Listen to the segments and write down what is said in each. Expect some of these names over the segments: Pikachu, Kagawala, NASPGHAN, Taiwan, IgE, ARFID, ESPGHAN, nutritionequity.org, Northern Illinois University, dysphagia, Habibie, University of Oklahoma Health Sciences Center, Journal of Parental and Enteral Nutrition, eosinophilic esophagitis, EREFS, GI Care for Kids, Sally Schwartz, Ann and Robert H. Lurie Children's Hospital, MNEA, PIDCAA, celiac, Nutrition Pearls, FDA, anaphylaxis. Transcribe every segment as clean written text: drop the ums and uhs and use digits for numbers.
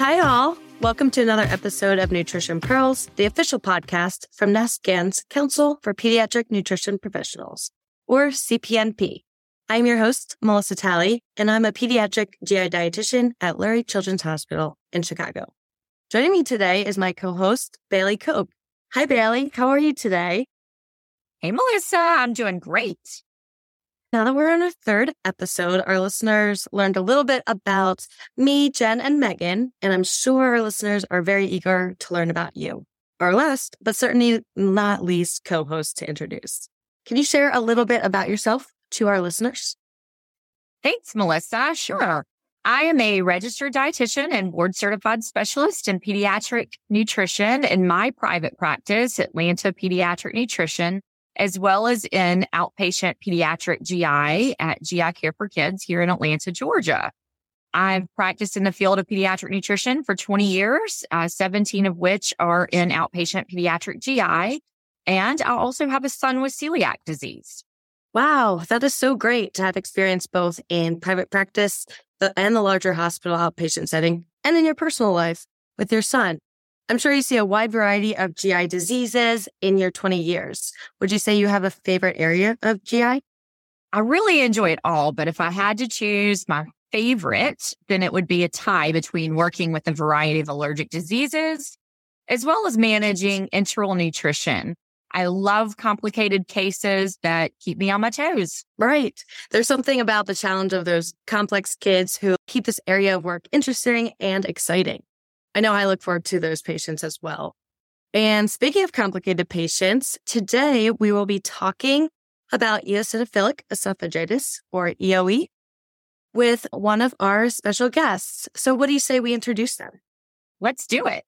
Hi, all. Welcome to another episode of Nutrition Pearls, the official podcast from NASPGHAN's Council for Pediatric Nutrition Professionals, or CPNP. I'm your host, Melissa Talley, and I'm a pediatric GI dietitian at Lurie Children's Hospital in Chicago. Joining me today is my co-host, Bailey Koch. Hi, Bailey. How are you today? Hey, Melissa. I'm doing great. Now that we're on our third episode, our listeners learned a little bit about me, Jen, and Megan, and I'm sure our listeners are very eager to learn about you. Our last, but certainly not least, co-host to introduce. Can you share a little bit about yourself to our listeners? Thanks, Melissa. Sure. I am a registered dietitian and board-certified specialist in pediatric nutrition in my private practice, Atlanta Pediatric Nutrition, as well as in outpatient pediatric GI at GI Care for Kids here in Atlanta, Georgia. I've practiced in the field of pediatric nutrition for 20 years, 17 of which are in outpatient pediatric GI, and I also have a son with celiac disease. Wow, that is so great to have experience both in private practice and the larger hospital outpatient setting, and in your personal life with your son. I'm sure you see a wide variety of GI diseases in your 20 years. Would you say you have a favorite area of GI? I really enjoy it all, but if I had to choose my favorite, then it would be a tie between working with a variety of allergic diseases as well as managing enteral nutrition. I love complicated cases that keep me on my toes. Right. There's something about the challenge of those complex kids who keep this area of work interesting and exciting. I know I look forward to those patients as well. And speaking of complicated patients, today we will be talking about eosinophilic esophagitis, or EoE, with one of our special guests. So what do you say we introduce them? Let's do it.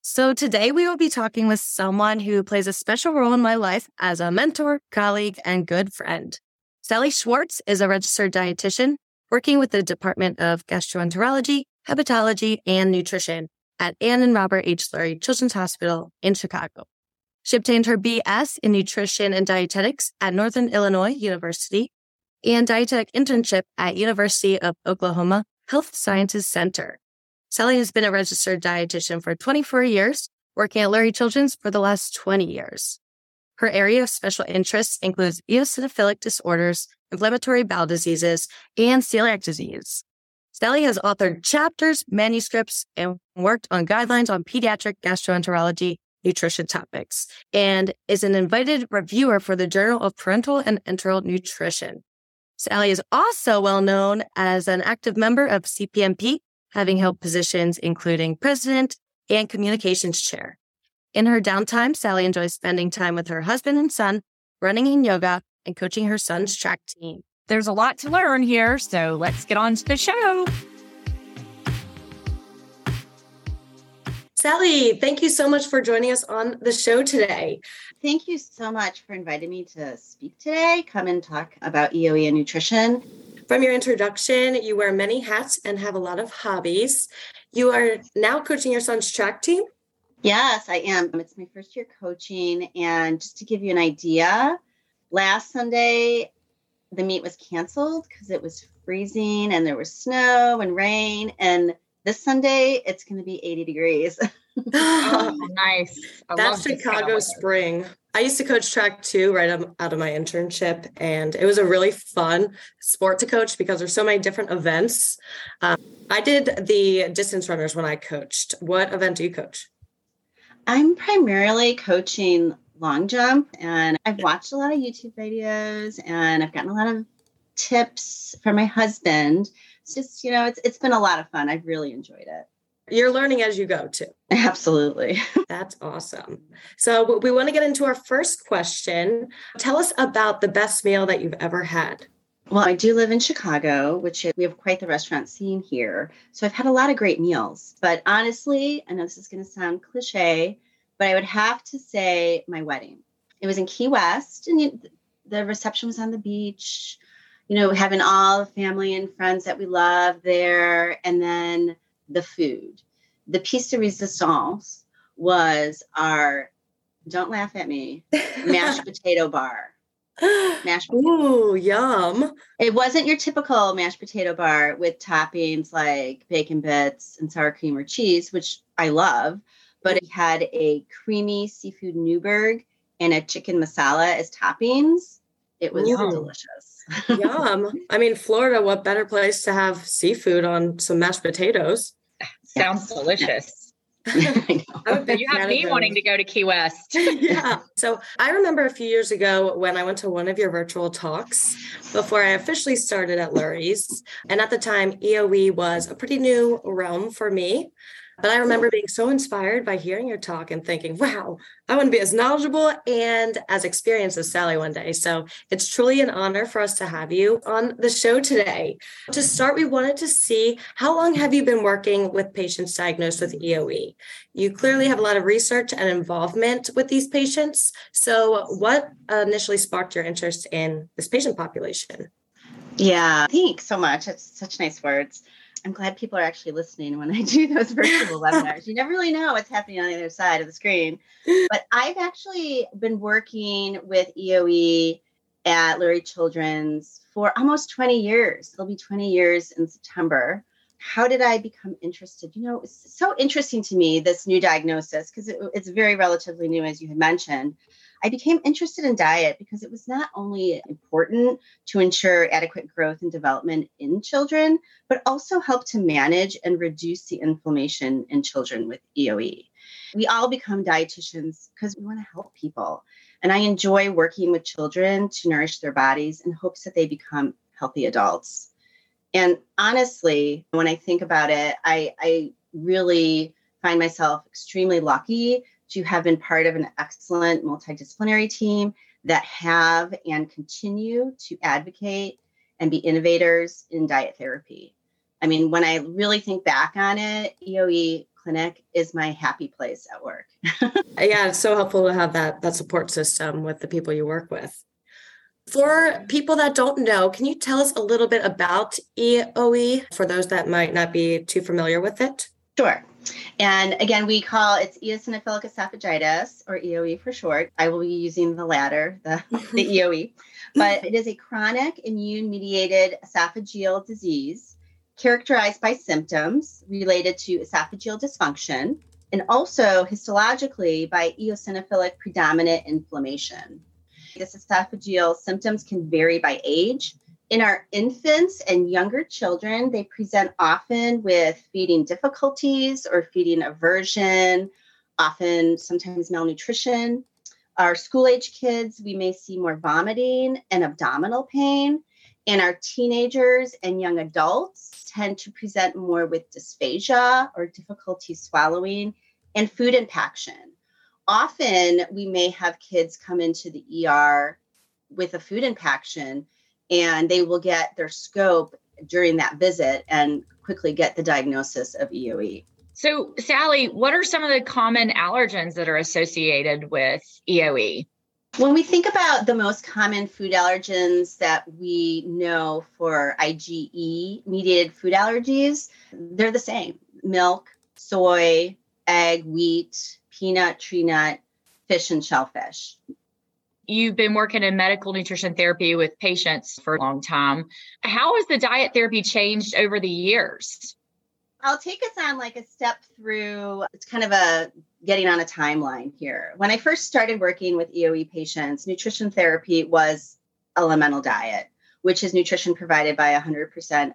So today we will be talking with someone who plays a special role in my life as a mentor, colleague, and good friend. Sally Schwartz is a registered dietitian working with the Department of Gastroenterology, Hepatology, and Nutrition at Ann and Robert H. Lurie Children's Hospital in Chicago. She obtained her BS in Nutrition and Dietetics at Northern Illinois University and Dietetic Internship at University of Oklahoma Health Sciences Center. Sally has been a registered dietitian for 24 years, working at Lurie Children's for the last 20 years. Her area of special interest includes eosinophilic disorders, inflammatory bowel diseases, and celiac disease. Sally has authored chapters, manuscripts, and worked on guidelines on pediatric gastroenterology nutrition topics, and is an invited reviewer for the Journal of Parental and Enteral Nutrition. Sally is also well known as an active member of CPNP, having held positions including president and communications chair. In her downtime, Sally enjoys spending time with her husband and son, running in yoga, and coaching her son's track team. There's a lot to learn here, so let's get on to the show. Sally, thank you so much for joining us on the show today. Thank you so much for inviting me to speak today, come and talk about EoE and nutrition. From your introduction, you wear many hats and have a lot of hobbies. You are now coaching your son's track team? Yes, I am. It's my first year coaching, and just to give you an idea, last Sunday, the meet was canceled because it was freezing and there was snow and rain. And this Sunday, it's going to be 80 degrees. Oh, nice. That's Chicago spring. I used to coach track too, right out of my internship. And it was a really fun sport to coach because there's so many different events. I did the distance runners when I coached. What event do you coach? I'm primarily coaching long jump, and I've watched a lot of YouTube videos, and I've gotten a lot of tips from my husband. It's just, you know, it's been a lot of fun. I've really enjoyed it. You're learning as you go too. Absolutely. That's awesome. So we want to get into our first question. Tell us about the best meal that you've ever had. Well, I do live in Chicago, which we have quite the restaurant scene here. So I've had a lot of great meals, but honestly, I know this is going to sound cliche, but I would have to say my wedding. It was in Key West, and the reception was on the beach, you know, having all the family and friends that we love there. And then the food, the piece de resistance was our, don't laugh at me, mashed potato bar. mashed potato. Ooh, yum. It wasn't your typical mashed potato bar with toppings like bacon bits and sour cream or cheese, which I love, but it had a creamy seafood Newburg and a chicken masala as toppings. It was delicious. Yum. I mean, Florida, what better place to have seafood on some mashed potatoes? Sounds delicious. You have me wanting to go to Key West. Yeah. So I remember a few years ago when I went to one of your virtual talks before I officially started at Lurie's. And at the time, EOE was a pretty new realm for me. But I remember being so inspired by hearing your talk and thinking, wow, I want to be as knowledgeable and as experienced as Sally one day. So it's truly an honor for us to have you on the show today. To start, we wanted to see how long have you been working with patients diagnosed with EOE? You clearly have a lot of research and involvement with these patients. So what initially sparked your interest in this patient population? Yeah, thanks so much. It's such nice words. I'm glad people are actually listening when I do those virtual webinars. You never really know what's happening on the other side of the screen. But I've actually been working with EOE at Lurie Children's for almost 20 years. It'll be 20 years in September. How did I become interested? You know, it's so interesting to me, this new diagnosis, because it's very relatively new, as you had mentioned. I became interested in diet because it was not only important to ensure adequate growth and development in children, but also help to manage and reduce the inflammation in children with EOE. We all become dietitians because we want to help people. And I enjoy working with children to nourish their bodies in hopes that they become healthy adults. And honestly, when I think about it, I really find myself extremely lucky to have been part of an excellent multidisciplinary team that have and continue to advocate and be innovators in diet therapy. I mean, when I really think back on it, EOE Clinic is my happy place at work. Yeah, it's so helpful to have that support system with the people you work with. For people that don't know, can you tell us a little bit about EOE for those that might not be too familiar with it? Sure. And again, we call it eosinophilic esophagitis, or EOE for short. I will be using the latter, the EOE. But it is a chronic immune-mediated esophageal disease characterized by symptoms related to esophageal dysfunction and also histologically by eosinophilic predominant inflammation. This esophageal symptoms can vary by age. In our infants and younger children, they present often with feeding difficulties or feeding aversion, often sometimes malnutrition. Our school-age kids, we may see more vomiting and abdominal pain. And our teenagers and young adults tend to present more with dysphagia or difficulty swallowing and food impaction. Often, we may have kids come into the ER with a food impaction, and they will get their scope during that visit and quickly get the diagnosis of EOE. So, Sally, what are some of the common allergens that are associated with EOE? When we think about the most common food allergens that we know for IgE-mediated food allergies, they're the same. Milk, soy, egg, wheat, peanut, tree nut, fish, and shellfish. You've been working in medical nutrition therapy with patients for a long time. How has the diet therapy changed over the years? I'll take us on like a step through, it's kind of a getting on a timeline here. When I first started working with EOE patients, nutrition therapy was elemental diet, which is nutrition provided by 100%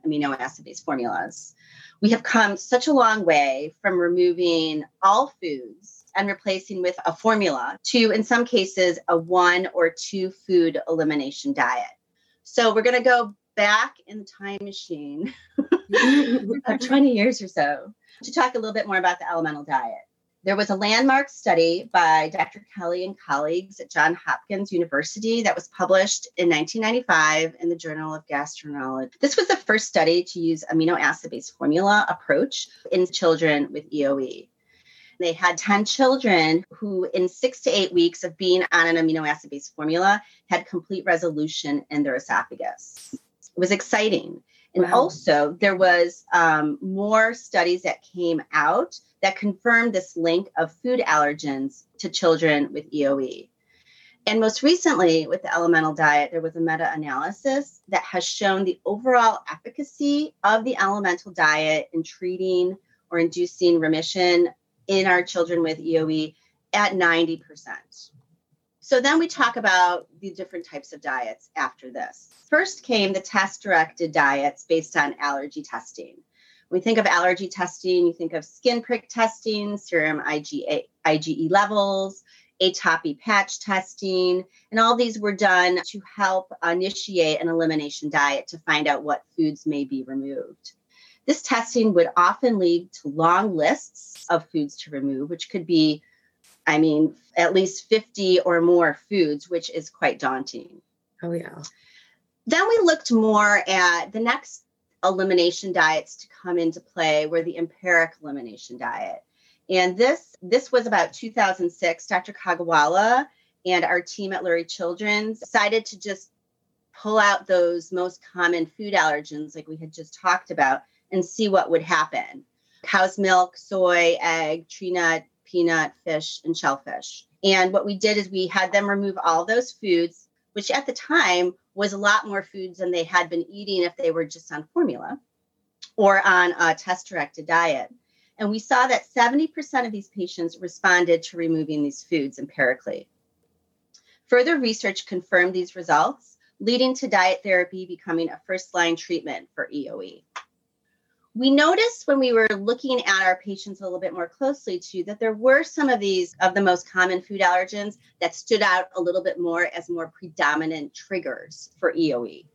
amino acid-based formulas. We have come such a long way from removing all foods and replacing with a formula to, in some cases, a 1 or 2 food elimination diet. So we're going to go back in the time machine of 20 years or so to talk a little bit more about the elemental diet. There was a landmark study by Dr. Kelly and colleagues at Johns Hopkins University that was published in 1995 in the Journal of Gastroenterology. This was the first study to use amino acid-based formula approach in children with EOE. They had 10 children who in 6 to 8 weeks of being on an amino acid-based formula had complete resolution in their esophagus. It was exciting. And also there was more studies that came out that confirmed this link of food allergens to children with EOE. And most recently, with the elemental diet, there was a meta-analysis that has shown the overall efficacy of the elemental diet in treating or inducing remission in our children with EoE at 90%. So then we talk about the different types of diets after this. First came the test-directed diets based on allergy testing. When we think of allergy testing, you think of skin prick testing, serum IgE levels, atopy patch testing, and all these were done to help initiate an elimination diet to find out what foods may be removed. This testing would often lead to long lists of foods to remove, which could be, at least 50 or more foods, which is quite daunting. Oh, yeah. Then we looked more at the next elimination diets to come into play, were the empiric elimination diet. And this was about 2006. Dr. Kagawala and our team at Lurie Children's decided to just pull out those most common food allergens like we had just talked about and see what would happen. Cow's milk, soy, egg, tree nut, peanut, fish, and shellfish. And what we did is we had them remove all those foods, which at the time was a lot more foods than they had been eating if they were just on formula or on a test-directed diet. And we saw that 70% of these patients responded to removing these foods empirically. Further research confirmed these results, leading to diet therapy becoming a first-line treatment for EoE. We noticed when we were looking at our patients a little bit more closely, too, that there were some of these of the most common food allergens that stood out a little bit more as more predominant triggers for EoE.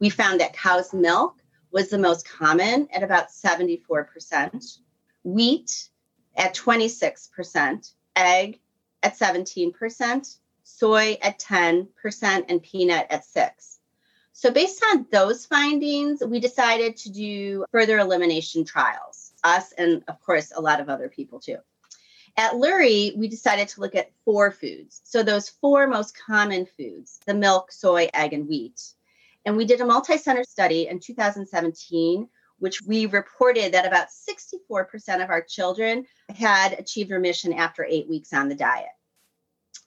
We found that cow's milk was the most common at about 74%. Wheat at 26%, egg at 17%, soy at 10%, and peanut at 6%. So based on those findings, we decided to do further elimination trials, us and, of course, a lot of other people, too. At Lurie, we decided to look at 4 foods. So those 4 most common foods, the milk, soy, egg, and wheat. And we did a multi-center study in 2017, which we reported that about 64% of our children had achieved remission after 8 weeks on the diet.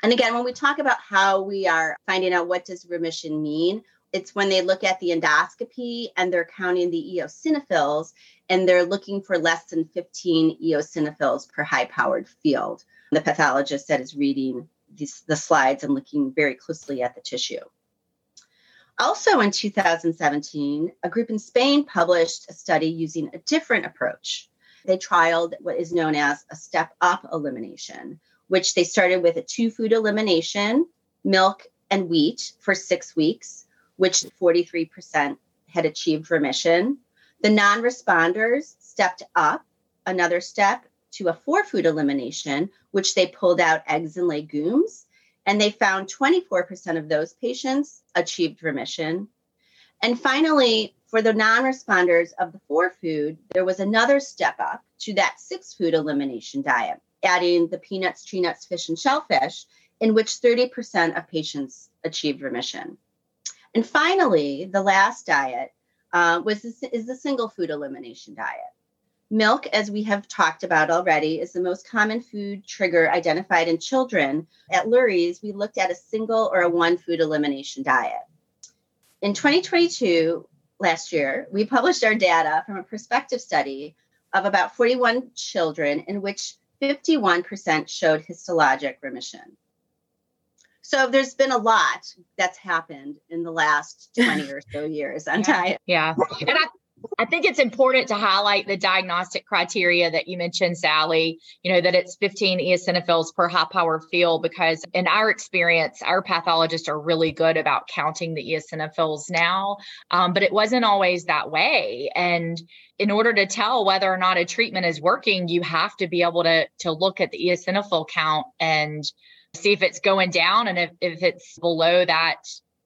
And again, when we talk about how we are finding out what does remission mean, it's when they look at the endoscopy and they're counting the eosinophils and they're looking for less than 15 eosinophils per high-powered field. The pathologist that is reading the slides and looking very closely at the tissue. Also in 2017, a group in Spain published a study using a different approach. They trialed what is known as a step-up elimination, which they started with a 2-food elimination, milk and wheat, for 6 weeks, which 43% had achieved remission. The non-responders stepped up another step to a 4-food elimination, which they pulled out eggs and legumes. And they found 24% of those patients achieved remission. And finally, for the non-responders of the 4-food, there was another step up to that 6-food elimination diet, adding the peanuts, tree nuts, fish, and shellfish, in which 30% of patients achieved remission. And finally, the last diet is the single-food elimination diet. Milk, as we have talked about already, is the most common food trigger identified in children. At Lurie's, we looked at a single or a 1-food elimination diet. In 2022, last year, we published our data from a prospective study of about 41 children in which 51% showed histologic remission. So there's been a lot that's happened in the last 20 or so years on diet. Yeah. And I think it's important to highlight the diagnostic criteria that you mentioned, Sally, that it's 15 eosinophils per high power field, because in our experience, our pathologists are really good about counting the eosinophils now, but it wasn't always that way. And in order to tell whether or not a treatment is working, you have to be able to look at the eosinophil count and see if it's going down and if it's below that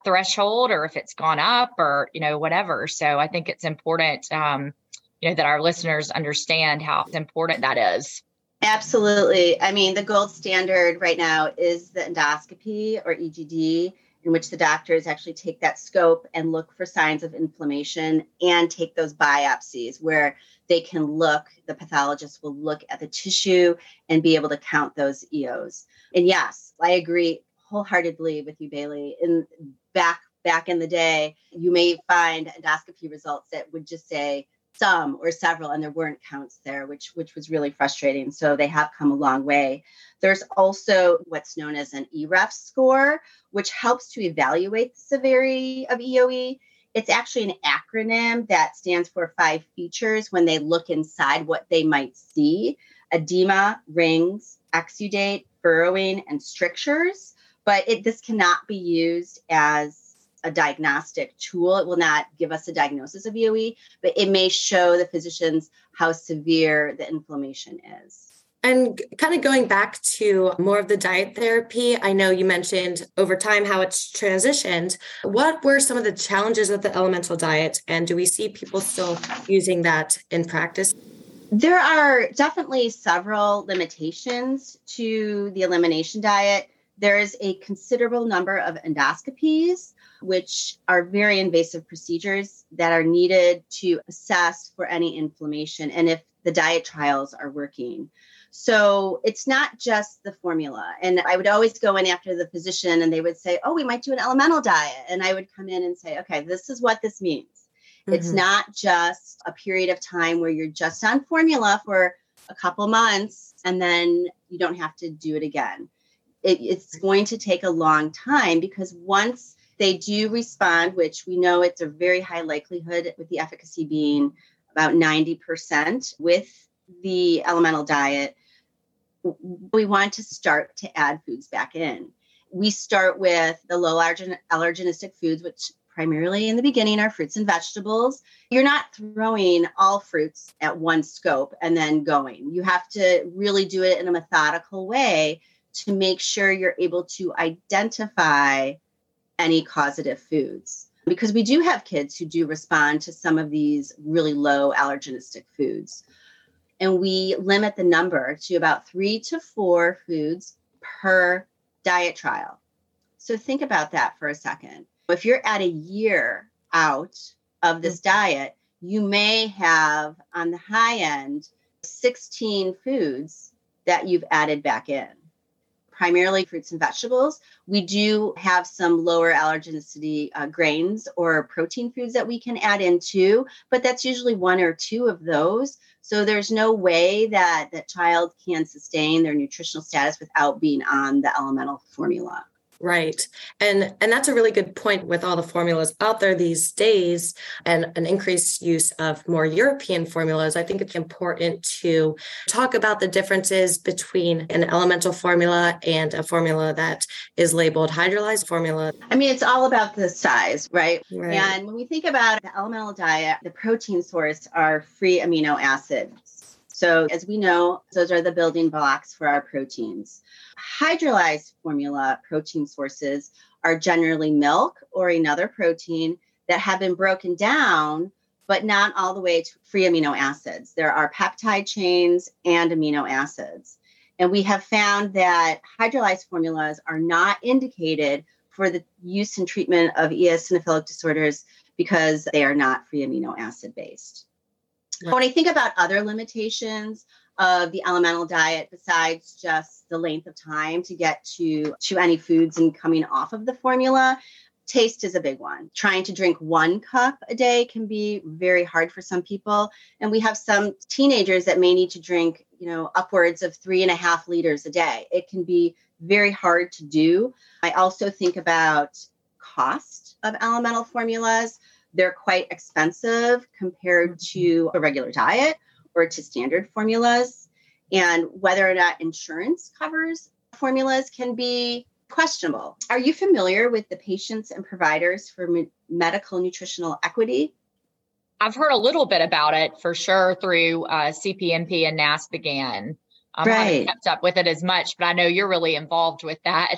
threshold or if it's gone up or, whatever. So I think it's important, that our listeners understand how important that is. Absolutely. The gold standard right now is the endoscopy or EGD, in which the doctors actually take that scope and look for signs of inflammation and take those biopsies where they can look, the pathologist will look at the tissue and be able to count those EOs. And yes, I agree wholeheartedly with you, Bailey. And back in the day, you may find endoscopy results that would just say some or several, and there weren't counts there, which was really frustrating. So they have come a long way. There's also what's known as an EREFS score, which helps to evaluate the severity of EoE. It's actually an acronym that stands for 5 features when they look inside what they might see: edema, rings, exudate, burrowing, and strictures. But this cannot be used as a diagnostic tool. It will not give us a diagnosis of EoE, but it may show the physicians how severe the inflammation is. And kind of going back to more of the diet therapy, I know you mentioned over time how it's transitioned. What were some of the challenges of the elemental diet, and do we see people still using that in practice? There are definitely several limitations to the elimination diet. There is a considerable number of endoscopies, which are very invasive procedures that are needed to assess for any inflammation and if the diet trials are working. So it's not just the formula. And I would always go in after the physician and they would say, oh, we might do an elemental diet. And I would come in and say, okay, this is what this means. Mm-hmm. It's not just a period of time where you're just on formula for a couple months and then you don't have to do it again. It's going to take a long time, because once they do respond, which we know it's a very high likelihood, with the efficacy being about 90% with the elemental diet, we want to start to add foods back in. We start with the low allergenistic foods, which primarily in the beginning are fruits and vegetables. You're not throwing all fruits at one scope and then going. You have to really do it in a methodical way to make sure you're able to identify any causative foods, because we do have kids who do respond to some of these really low allergenistic foods. And we limit the number to about 3 to 4 foods per diet trial. So think about that for a second. If you're at a year out of this diet, you may have on the high end 16 foods that you've added back in, primarily fruits and vegetables. We do have some lower allergenicity grains or protein foods that we can add into, but that's usually 1 or 2 of those. So there's no way that the child can sustain their nutritional status without being on the elemental formula. Right. And that's a really good point with all the formulas out there these days and an increased use of more European formulas. I think it's important to talk about the differences between an elemental formula and a formula that is labeled hydrolyzed formula. I mean, it's all about the size, right? And when we think about the elemental diet, the protein source are free amino acids. So as we know, those are the building blocks for our proteins. Hydrolyzed formula protein sources are generally milk or another protein that have been broken down, but not all the way to free amino acids. There are peptide chains and amino acids. And we have found that hydrolyzed formulas are not indicated for the use and treatment of eosinophilic disorders because they are not free amino acid based. Right. When I think about other limitations of the elemental diet, besides just the length of time to get to any foods and coming off of the formula, taste is a big one. Trying to drink 1 cup a day can be very hard for some people. And we have some teenagers that may need to drink, upwards of 3.5 liters a day. It can be very hard to do. I also think about cost of elemental formulas. They're quite expensive compared to a regular diet or to standard formulas, and whether or not insurance covers formulas can be questionable. Are you familiar with the Patients and Providers for Medical Nutritional Equity? I've heard a little bit about it for sure through CPNP and NASPGHAN. I haven't kept up with it as much, but I know you're really involved with that.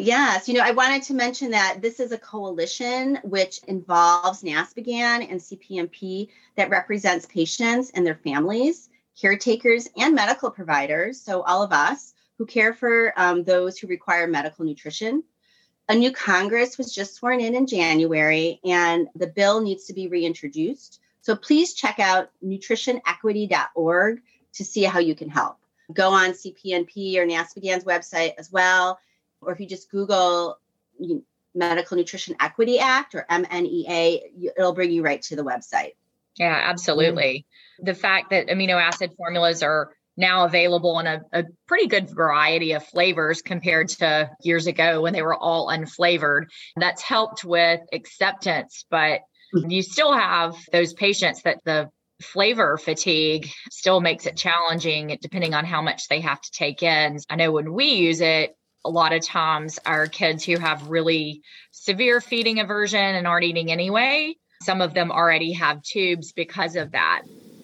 Yes. I wanted to mention that this is a coalition which involves NASPGHAN and CPNP that represents patients and their families, caretakers, and medical providers. So all of us who care for those who require medical nutrition. A new Congress was just sworn in January, and the bill needs to be reintroduced. So please check out nutritionequity.org to see how you can help. Go on CPNP or NASPGHAN's website as well or if you just Google Medical Nutrition Equity Act or MNEA, it'll bring you right to the website. Yeah, absolutely. Mm-hmm. The fact that amino acid formulas are now available in a pretty good variety of flavors compared to years ago when they were all unflavored, that's helped with acceptance, but you still have those patients that the flavor fatigue still makes it challenging depending on how much they have to take in. I know when we use it, a lot of times our kids who have really severe feeding aversion and aren't eating anyway, some of them already have tubes because of that.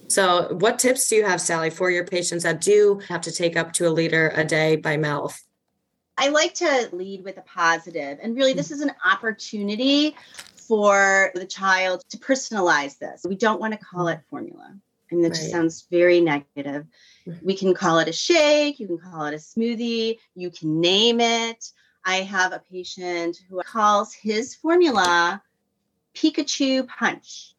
So what tips do you have, Sally, for your patients that do have to take up to a liter a day by mouth? I like to lead with a positive, and really this is an opportunity for the child to personalize this. We don't want to call it formula. I mean, that just sounds very negative. We can call it a shake. You can call it a smoothie. You can name it. I have a patient who calls his formula Pikachu Punch.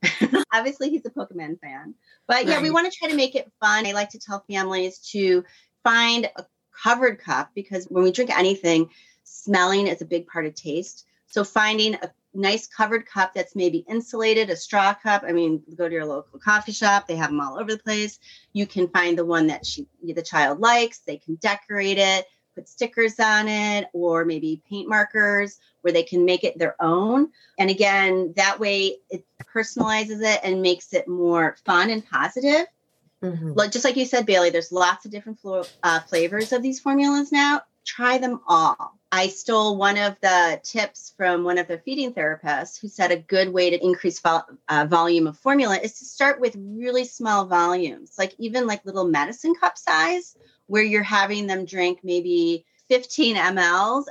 Obviously, he's a Pokemon fan. But yeah, we want to try to make it fun. I like to tell families to find a covered cup, because when we drink anything, smelling is a big part of taste. So finding a nice covered cup that's maybe insulated, a straw cup. I mean, go to your local coffee shop. They have them all over the place. You can find the one that the child likes. They can decorate it, put stickers on it, or maybe paint markers where they can make it their own. And again, that way it personalizes it and makes it more fun and positive. Mm-hmm. Just like you said, Bailey, there's lots of different flavors of these formulas now. Try them all. I stole one of the tips from one of the feeding therapists who said a good way to increase volume of formula is to start with really small volumes, like even like little medicine cup size, where you're having them drink maybe 15 mLs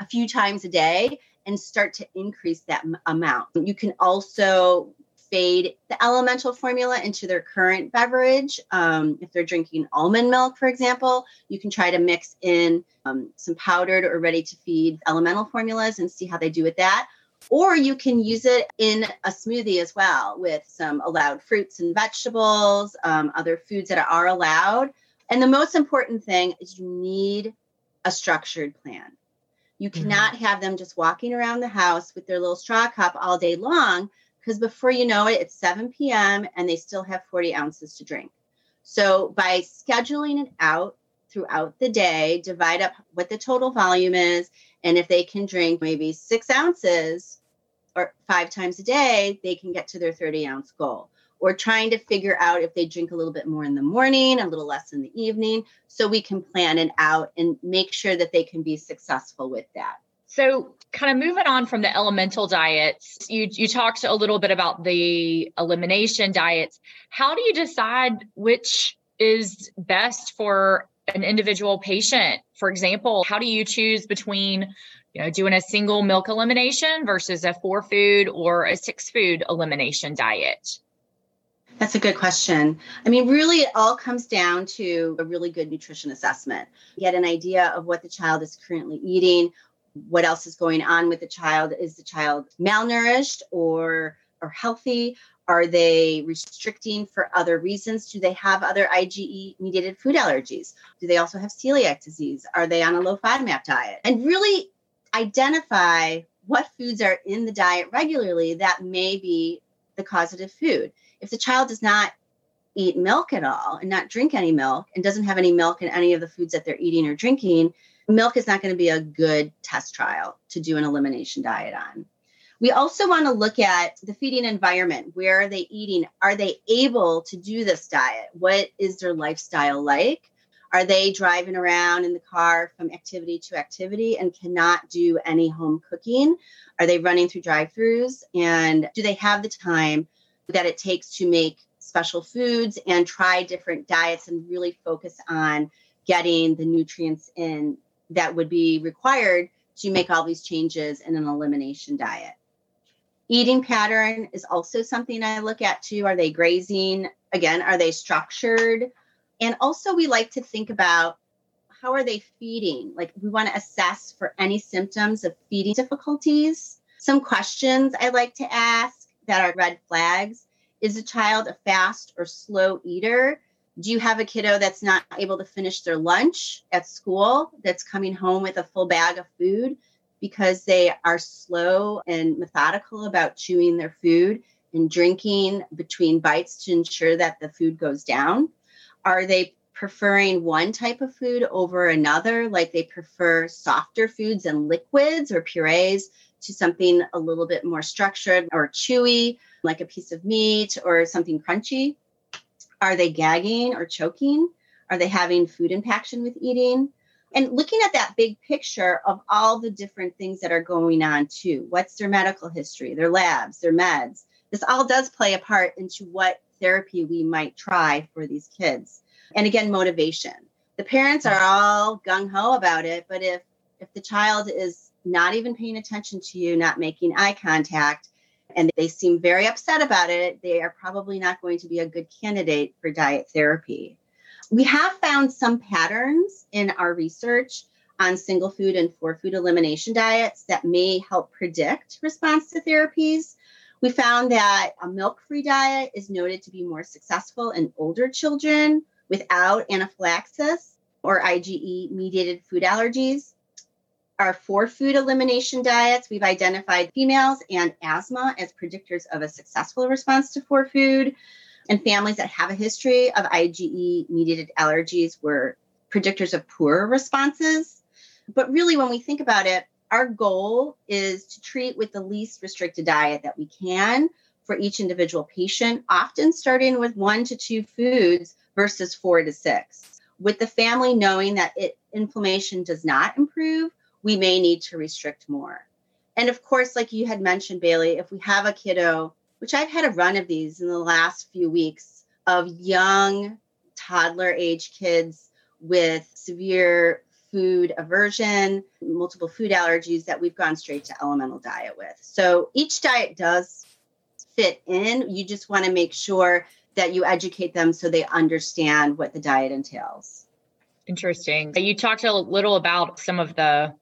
a few times a day and start to increase that amount. You can also fade the elemental formula into their current beverage. If they're drinking almond milk, for example, you can try to mix in some powdered or ready-to-feed elemental formulas and see how they do with that. Or you can use it in a smoothie as well with some allowed fruits and vegetables, other foods that are allowed. And the most important thing is you need a structured plan. You cannot have them just walking around the house with their little straw cup all day long, because before you know it, it's 7 p.m. and they still have 40 ounces to drink. So by scheduling it out throughout the day, divide up what the total volume is. And if they can drink maybe 6 ounces or 5 times a day, they can get to their 30-ounce goal. Or trying to figure out if they drink a little bit more in the morning, a little less in the evening, so we can plan it out and make sure that they can be successful with that. So kind of moving on from the elemental diets, you talked a little bit about the elimination diets. How do you decide which is best for an individual patient? For example, how do you choose between, doing a single milk elimination versus a 4-food or a 6-food elimination diet? That's a good question. I mean, really, it all comes down to a really good nutrition assessment. Get an idea of what the child is currently eating. What else is going on with the child? Is the child malnourished or healthy? Are they restricting for other reasons? Do they have other IgE-mediated food allergies? Do they also have celiac disease? Are they on a low FODMAP diet? And really identify what foods are in the diet regularly that may be the causative food. If the child does not eat milk at all and not drink any milk and doesn't have any milk in any of the foods that they're eating or drinking, milk is not going to be a good test trial to do an elimination diet on. We also want to look at the feeding environment. Where are they eating? Are they able to do this diet? What is their lifestyle like? Are they driving around in the car from activity to activity and cannot do any home cooking? Are they running through drive-thrus? And do they have the time that it takes to make special foods and try different diets and really focus on getting the nutrients in that would be required to make all these changes in an elimination diet? Eating pattern is also something I look at too. Are they grazing? Again, are they structured? And also we like to think about how are they feeding? Like we want to assess for any symptoms of feeding difficulties. Some questions I like to ask that are red flags. Is the child a fast or slow eater? Do you have a kiddo that's not able to finish their lunch at school, that's coming home with a full bag of food because they are slow and methodical about chewing their food and drinking between bites to ensure that the food goes down? Are they preferring one type of food over another, like they prefer softer foods and liquids or purees to something a little bit more structured or chewy, like a piece of meat or something crunchy? Are they gagging or choking? Are they having food impaction with eating? And looking at that big picture of all the different things that are going on too. What's their medical history, their labs, their meds? This all does play a part into what therapy we might try for these kids. And again, motivation. The parents are all gung-ho about it, but if the child is not even paying attention to you, not making eye contact, and they seem very upset about it, they are probably not going to be a good candidate for diet therapy. We have found some patterns in our research on single food and four food elimination diets that may help predict response to therapies. We found that a milk-free diet is noted to be more successful in older children without anaphylaxis or IgE-mediated food allergies. Our four food elimination diets, we've identified females and asthma as predictors of a successful response to four food. And families that have a history of IgE-mediated allergies were predictors of poorer responses. But really, when we think about it, our goal is to treat with the least restricted diet that we can for each individual patient, often starting with 1 to 2 foods versus 4 to 6. With the family knowing that inflammation does not improve, we may need to restrict more. And of course, like you had mentioned, Bailey, if we have a kiddo, which I've had a run of these in the last few weeks, of young toddler age kids with severe food aversion, multiple food allergies that we've gone straight to elemental diet with. So each diet does fit in. You just want to make sure that you educate them so they understand what the diet entails. Interesting. You talked a little about some of the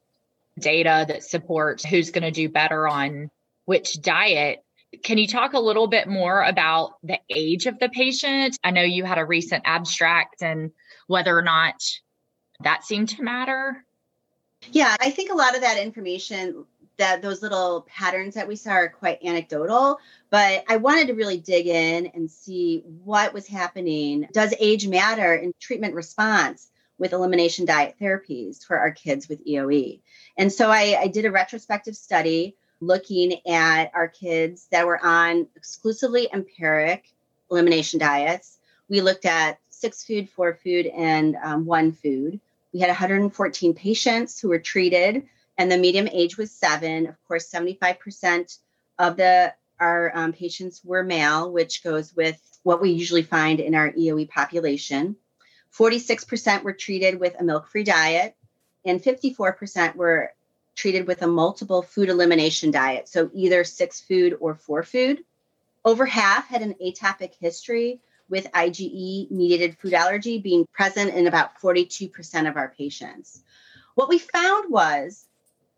data that supports who's going to do better on which diet. Can you talk a little bit more about the age of the patient? I know you had a recent abstract and whether or not that seemed to matter. Yeah, I think a lot of that information, that those little patterns that we saw, are quite anecdotal, but I wanted to really dig in and see what was happening. Does age matter in treatment response with elimination diet therapies for our kids with EoE? And so I did a retrospective study looking at our kids that were on exclusively empiric elimination diets. We looked at 6 food, 4 food, and 1 food. We had 114 patients who were treated, and the median age was 7. Of course, 75% of our patients were male, which goes with what we usually find in our EoE population. 46% were treated with a milk-free diet, and 54% were treated with a multiple food elimination diet, so either 6 food or 4 food. Over half had an atopic history, with IgE-mediated food allergy being present in about 42% of our patients. What we found was,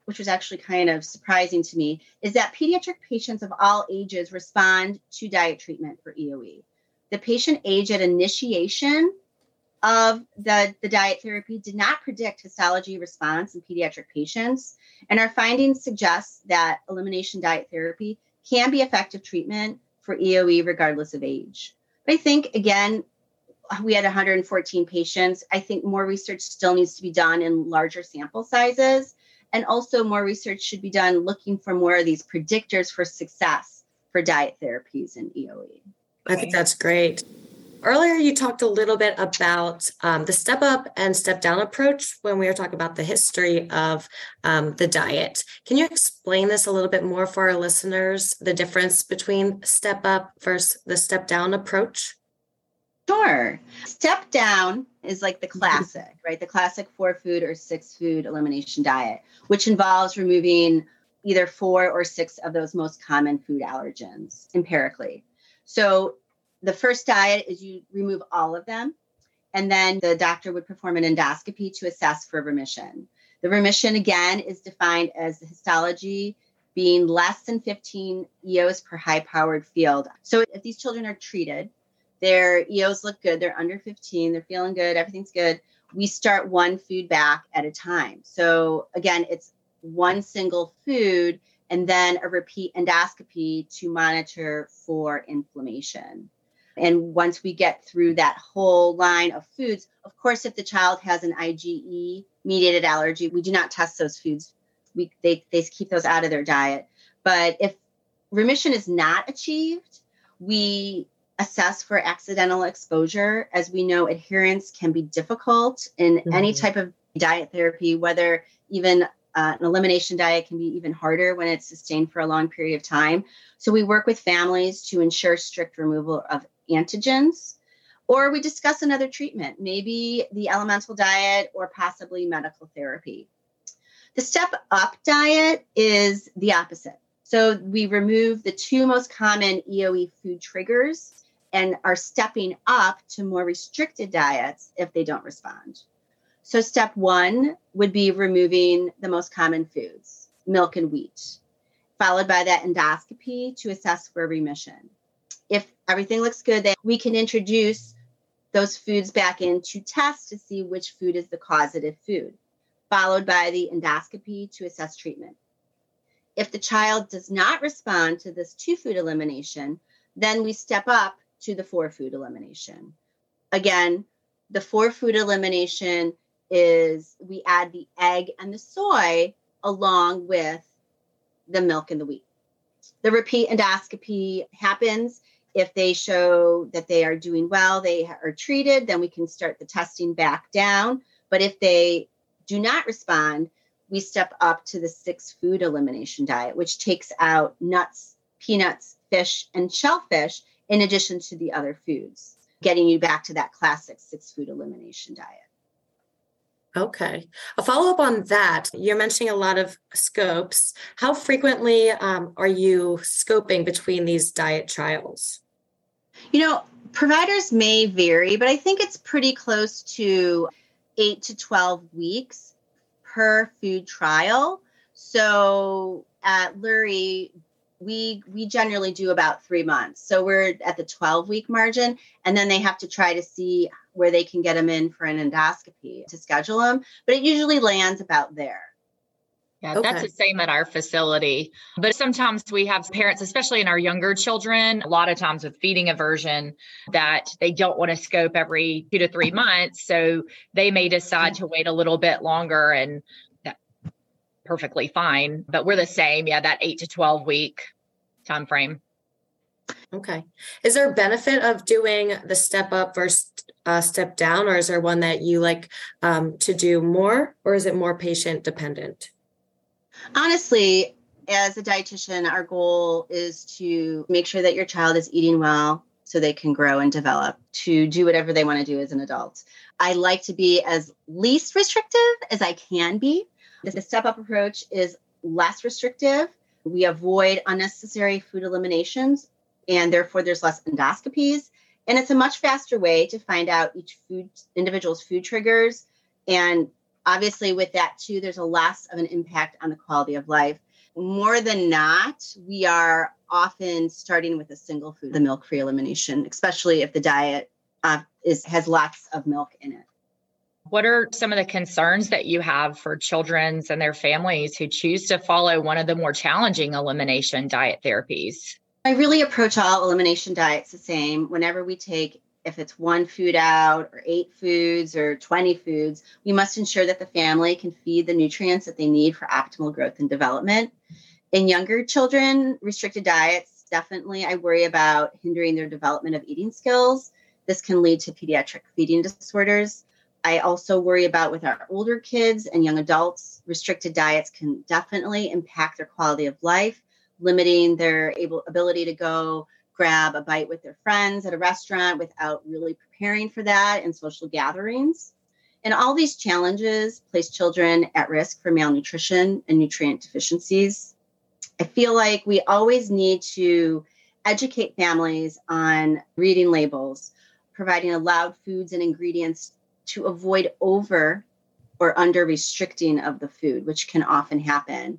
which was actually kind of surprising to me, is that pediatric patients of all ages respond to diet treatment for EoE. The patient age at initiation of the diet therapy did not predict histology response in pediatric patients. And our findings suggest that elimination diet therapy can be effective treatment for EoE regardless of age. But I think, again, we had 114 patients. I think more research still needs to be done in larger sample sizes. And also more research should be done looking for more of these predictors for success for diet therapies in EoE. I think that's great. Earlier, you talked a little bit about the step up and step down approach when we were talking about the history of the diet. Can you explain this a little bit more for our listeners, the difference between step up versus the step down approach? Sure. Step down is like the classic, right? The classic 4 food or 6 food elimination diet, which involves removing either 4 or 6 of those most common food allergens empirically. So the first diet is you remove all of them, and then the doctor would perform an endoscopy to assess for remission. The remission, again, is defined as the histology being less than 15 EOs per high-powered field. So if these children are treated, their EOs look good, they're under 15, they're feeling good, everything's good, we start one food back at a time. So again, it's one single food and then a repeat endoscopy to monitor for inflammation. And once we get through that whole line of foods, of course, if the child has an IgE-mediated allergy, we do not test those foods. They keep those out of their diet. But if remission is not achieved, we assess for accidental exposure. As we know, adherence can be difficult in any type of diet therapy, whether even an elimination diet can be even harder when it's sustained for a long period of time. So we work with families to ensure strict removal of antigens, or we discuss another treatment, maybe the elemental diet or possibly medical therapy. The step-up diet is the opposite. So we remove the two most common EoE food triggers and are stepping up to more restricted diets if they don't respond. So step one would be removing the most common foods, milk and wheat, followed by that endoscopy to assess for remission. If everything looks good, then we can introduce those foods back in to test to see which food is the causative food, followed by the endoscopy to assess treatment. If the child does not respond to this two-food elimination, then we step up to the four-food elimination. Again, the four-food elimination is we add the egg and the soy along with the milk and the wheat. The repeat endoscopy happens. If they show that they are doing well, they are treated, then we can start the testing back down. But if they do not respond, we step up to the six-food elimination diet, which takes out nuts, peanuts, fish, and shellfish in addition to the other foods, getting you back to that classic six-food elimination diet. Okay. A follow-up on that, you're mentioning a lot of scopes. How frequently are you scoping between these diet trials? You know, providers may vary, but I think it's pretty close to 8 to 12 weeks per food trial. So at Lurie, we generally do about 3 months. So we're at the 12-week margin, and then they have to try to see where they can get them in for an endoscopy to schedule them. But it usually lands about there. Yeah, okay. That's the same at our facility. But sometimes we have parents, especially in our younger children, a lot of times with feeding aversion, that they don't want to scope every 2 to 3 months. So they may decide to wait a little bit longer, and perfectly fine, but we're the same. Yeah. That 8 to 12 week time frame. Okay. Is there a benefit of doing the step up versus step down, or is there one that you like to do more, or is it more patient dependent? Honestly, as a dietitian, our goal is to make sure that your child is eating well so they can grow and develop to do whatever they want to do as an adult. I like to be as least restrictive as I can be. The step-up approach is less restrictive. We avoid unnecessary food eliminations, and therefore there's less endoscopies. And it's a much faster way to find out each individual's food triggers. And obviously with that too, there's a less of an impact on the quality of life. More than not, we are often starting with a single food, the milk-free elimination, especially if the diet has lots of milk in it. What are some of the concerns that you have for children and their families who choose to follow one of the more challenging elimination diet therapies? I really approach all elimination diets the same. Whenever we take, if it's one food out or 8 foods or 20 foods, we must ensure that the family can feed the nutrients that they need for optimal growth and development. In younger children, restricted diets, definitely I worry about hindering their development of eating skills. This can lead to pediatric feeding disorders. I also worry about with our older kids and young adults, restricted diets can definitely impact their quality of life, limiting their ability to go grab a bite with their friends at a restaurant without really preparing for that in social gatherings. And all these challenges place children at risk for malnutrition and nutrient deficiencies. I feel like we always need to educate families on reading labels, providing allowed foods and ingredients to avoid over or under restricting of the food, which can often happen.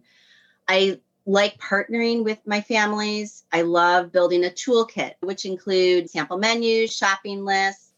I like partnering with my families. I love building a toolkit, which includes sample menus, shopping lists,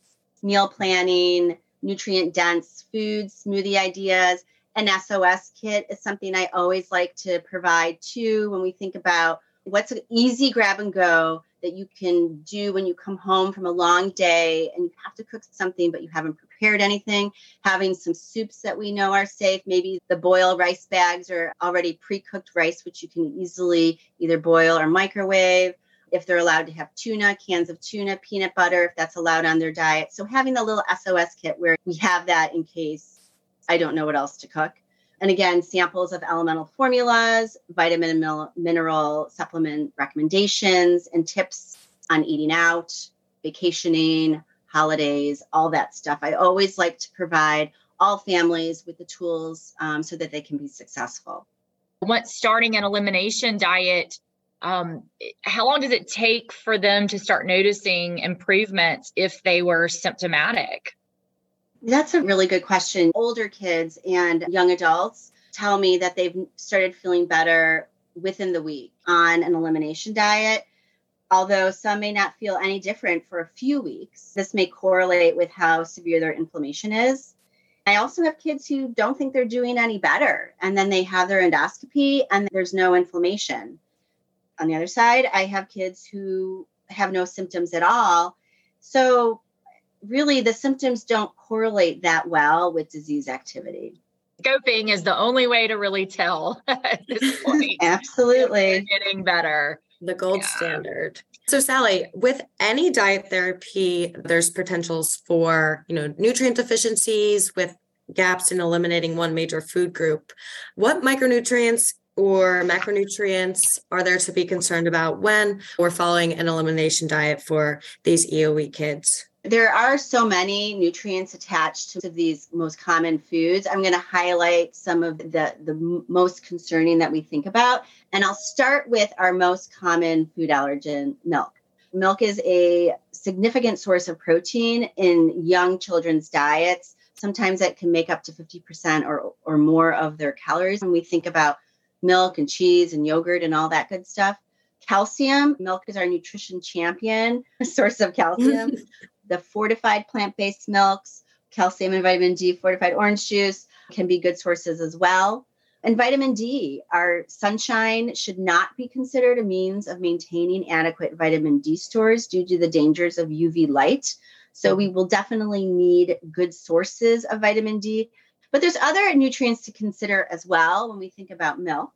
meal planning, nutrient-dense foods, smoothie ideas. An SOS kit is something I always like to provide too when we think about what's an easy grab and go that you can do when you come home from a long day and you have to cook something, but you haven't prepared anything. Having some soups that we know are safe, maybe the boil rice bags or already pre-cooked rice, which you can easily either boil or microwave. If they're allowed to have tuna, cans of tuna, peanut butter, if that's allowed on their diet. So having the little SOS kit where we have that in case I don't know what else to cook. And again, samples of elemental formulas, vitamin and mineral supplement recommendations, and tips on eating out, vacationing, holidays, all that stuff. I always like to provide all families with the tools so that they can be successful. Once starting an elimination diet, how long does it take for them to start noticing improvements if they were symptomatic? That's a really good question. Older kids and young adults tell me that they've started feeling better within the week on an elimination diet, although some may not feel any different for a few weeks. This may correlate with how severe their inflammation is. I also have kids who don't think they're doing any better, and then they have their endoscopy and there's no inflammation. On the other side, I have kids who have no symptoms at all. So really, the symptoms don't correlate that well with disease activity. Scoping is the only way to really tell at this point. Absolutely. Getting better. The gold standard. So Sally, with any diet therapy, there's potentials for, nutrient deficiencies with gaps in eliminating one major food group. What micronutrients or macronutrients are there to be concerned about when we're following an elimination diet for these EOE kids? There are so many nutrients attached to these most common foods. I'm going to highlight some of the most concerning that we think about. And I'll start with our most common food allergen, milk. Milk is a significant source of protein in young children's diets. Sometimes that can make up to 50% or more of their calories. When we think about milk and cheese and yogurt and all that good stuff. Calcium, milk is our nutrition champion, a source of calcium. The fortified plant-based milks, calcium and vitamin D, fortified orange juice can be good sources as well. And vitamin D, our sunshine should not be considered a means of maintaining adequate vitamin D stores due to the dangers of UV light. So we will definitely need good sources of vitamin D. But there's other nutrients to consider as well when we think about milk.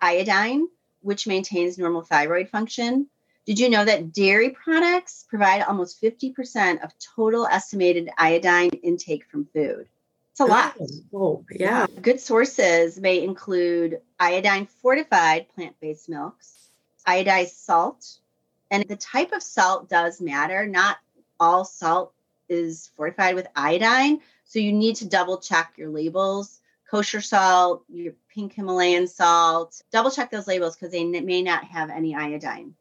Iodine, which maintains normal thyroid function. Did you know that dairy products provide almost 50% of total estimated iodine intake from food? It's a lot. Oh, yeah. Good sources may include iodine-fortified plant-based milks, iodized salt, and the type of salt does matter. Not all salt is fortified with iodine, so you need to double-check your labels. Kosher salt, your pink Himalayan salt, double-check those labels because they may not have any iodine.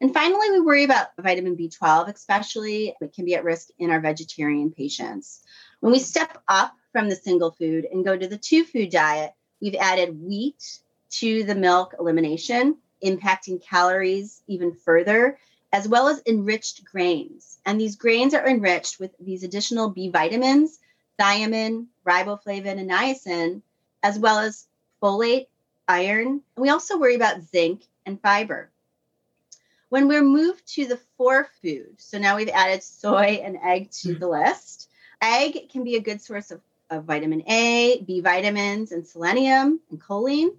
And finally, we worry about vitamin B12, especially. It can be at risk in our vegetarian patients. When we step up from the single food and go to the two-food diet, we've added wheat to the milk elimination, impacting calories even further, as well as enriched grains. And these grains are enriched with these additional B vitamins, thiamine, riboflavin, and niacin, as well as folate, iron. And we also worry about zinc and fiber. When we're moved to the four food, so now we've added soy and egg to the list. Egg can be a good source of vitamin A, B vitamins, and selenium and choline.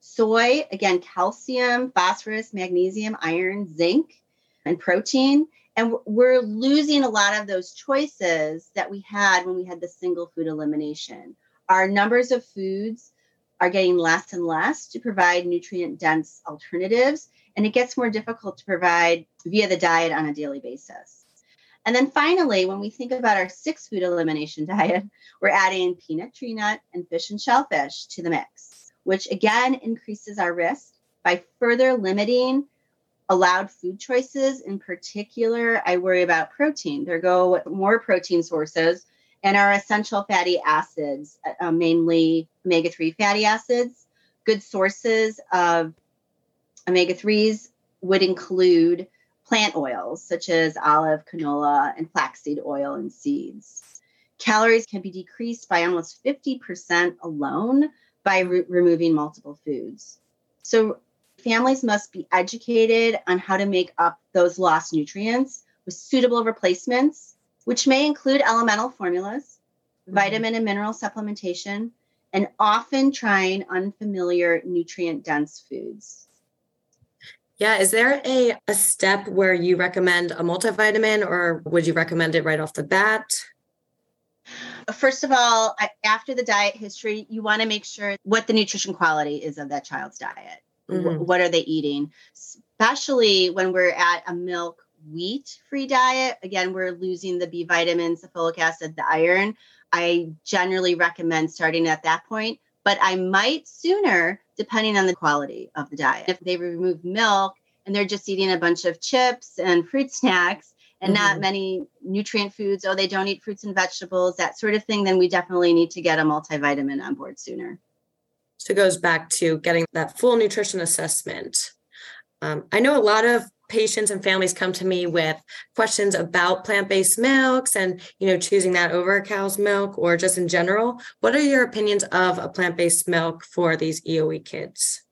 Soy, again, calcium, phosphorus, magnesium, iron, zinc, and protein. And we're losing a lot of those choices that we had when we had the single food elimination. Our numbers of foods are getting less and less to provide nutrient-dense alternatives. And it gets more difficult to provide via the diet on a daily basis. And then finally, when we think about our six food elimination diet, we're adding peanut, tree nut, and fish and shellfish to the mix, which again increases our risk by further limiting allowed food choices. In particular, I worry about protein. There go more protein sources and our essential fatty acids, mainly omega-3 fatty acids, good sources of Omega-3s would include plant oils, such as olive, canola, and flaxseed oil and seeds. Calories can be decreased by almost 50% alone by removing multiple foods. So families must be educated on how to make up those lost nutrients with suitable replacements, which may include elemental formulas, vitamin and mineral supplementation, and often trying unfamiliar nutrient-dense foods. Yeah, is there a step where you recommend a multivitamin, or would you recommend it right off the bat? First of all, after the diet history, you want to make sure what the nutrition quality is of that child's diet. Mm-hmm. What are they eating? Especially when we're at a milk wheat-free diet. Again, we're losing the B vitamins, the folic acid, the iron. I generally recommend starting at that point, but I might sooner depending on the quality of the diet. If they remove milk and they're just eating a bunch of chips and fruit snacks, and not many nutrient foods, they don't eat fruits and vegetables, that sort of thing, then we definitely need to get a multivitamin on board sooner. So it goes back to getting that full nutrition assessment. I know a lot of patients and families come to me with questions about plant-based milks and, choosing that over cow's milk or just in general. What are your opinions of a plant-based milk for these EoE kids?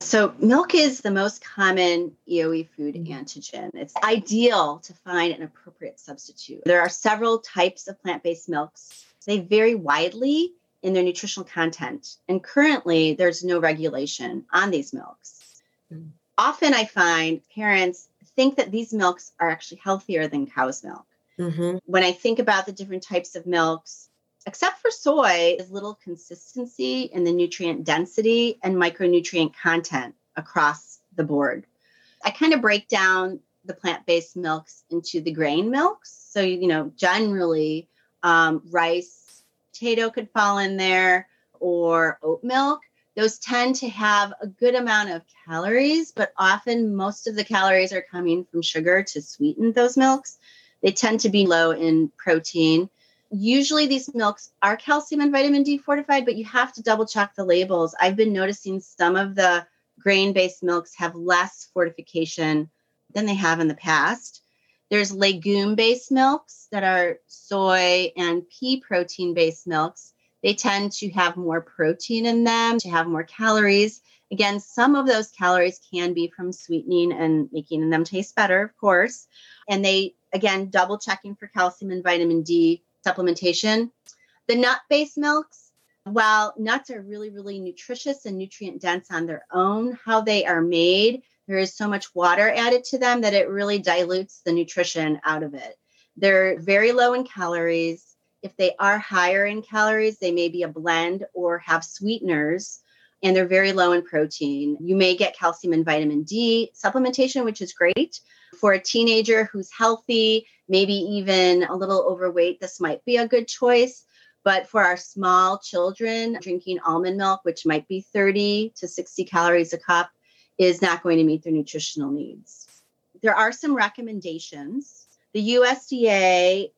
So milk is the most common EoE food antigen. It's ideal to find an appropriate substitute. There are several types of plant-based milks. They vary widely in their nutritional content. And currently, there's no regulation on these milks. Mm-hmm. Often I find parents think that these milks are actually healthier than cow's milk. Mm-hmm. When I think about the different types of milks, except for soy, there's little consistency in the nutrient density and micronutrient content across the board. I kind of break down the plant-based milks into the grain milks. So, generally rice, potato could fall in there, or oat milk. Those tend to have a good amount of calories, but often most of the calories are coming from sugar to sweeten those milks. They tend to be low in protein. Usually these milks are calcium and vitamin D fortified, but you have to double check the labels. I've been noticing some of the grain-based milks have less fortification than they have in the past. There's legume-based milks that are soy and pea protein-based milks. They tend to have more protein in them, to have more calories. Again, some of those calories can be from sweetening and making them taste better, of course. And they, again, double checking for calcium and vitamin D supplementation. The nut-based milks, while nuts are really, really nutritious and nutrient dense on their own, how they are made, there is so much water added to them that it really dilutes the nutrition out of it. They're very low in calories. If they are higher in calories, they may be a blend or have sweeteners, and they're very low in protein. You may get calcium and vitamin D supplementation, which is great. For a teenager who's healthy, maybe even a little overweight, this might be a good choice. But for our small children, drinking almond milk, which might be 30 to 60 calories a cup, is not going to meet their nutritional needs. There are some recommendations. The USDA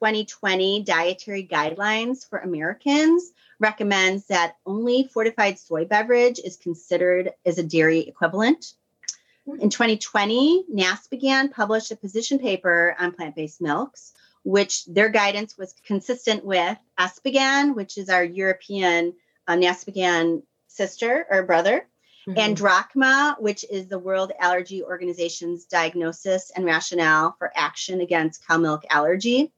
2020 Dietary Guidelines for Americans recommends that only fortified soy beverage is considered as a dairy equivalent. In 2020, NASPGHAN published a position paper on plant-based milks, which their guidance was consistent with ESPGHAN, which is our European NASPGHAN sister or brother, and DRACMA, which is the World Allergy Organization's diagnosis and rationale for action against cow milk allergy.